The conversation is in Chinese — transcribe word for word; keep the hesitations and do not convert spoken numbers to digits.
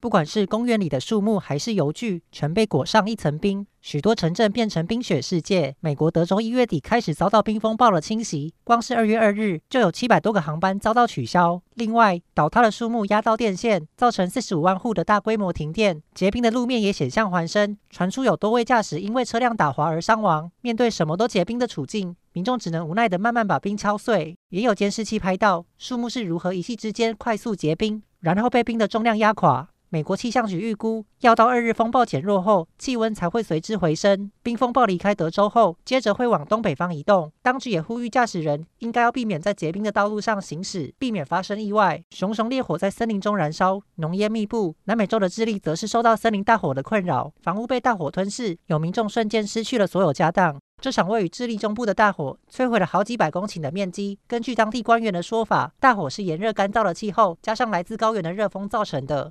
不管是公园里的树木还是邮具，全被裹上一层冰，许多城镇变成冰雪世界。美国德州一月底开始遭到冰风暴的侵袭，光是二月二日就有七百多个航班遭到取消。另外，倒塌的树木压到电线，造成四十五万户的大规模停电。结冰的路面也险象环生，传出有多位驾驶因为车辆打滑而伤亡。面对什么都结冰的处境，民众只能无奈地慢慢把冰敲碎。也有监视器拍到树木是如何一夕之间快速结冰，然后被冰的重量压垮。美国气象局预估，要到二日风暴减弱后，气温才会随之回升。冰风暴离开德州后，接着会往东北方移动。当局也呼吁驾驶人应该要避免在结冰的道路上行驶，避免发生意外。熊熊烈火在森林中燃烧，浓烟密布。南美洲的智利则是受到森林大火的困扰，房屋被大火吞噬，有民众瞬间失去了所有家当。这场位于智利中部的大火摧毁了好几百公顷的面积。根据当地官员的说法，大火是炎热干燥的气候加上来自高原的热风造成的。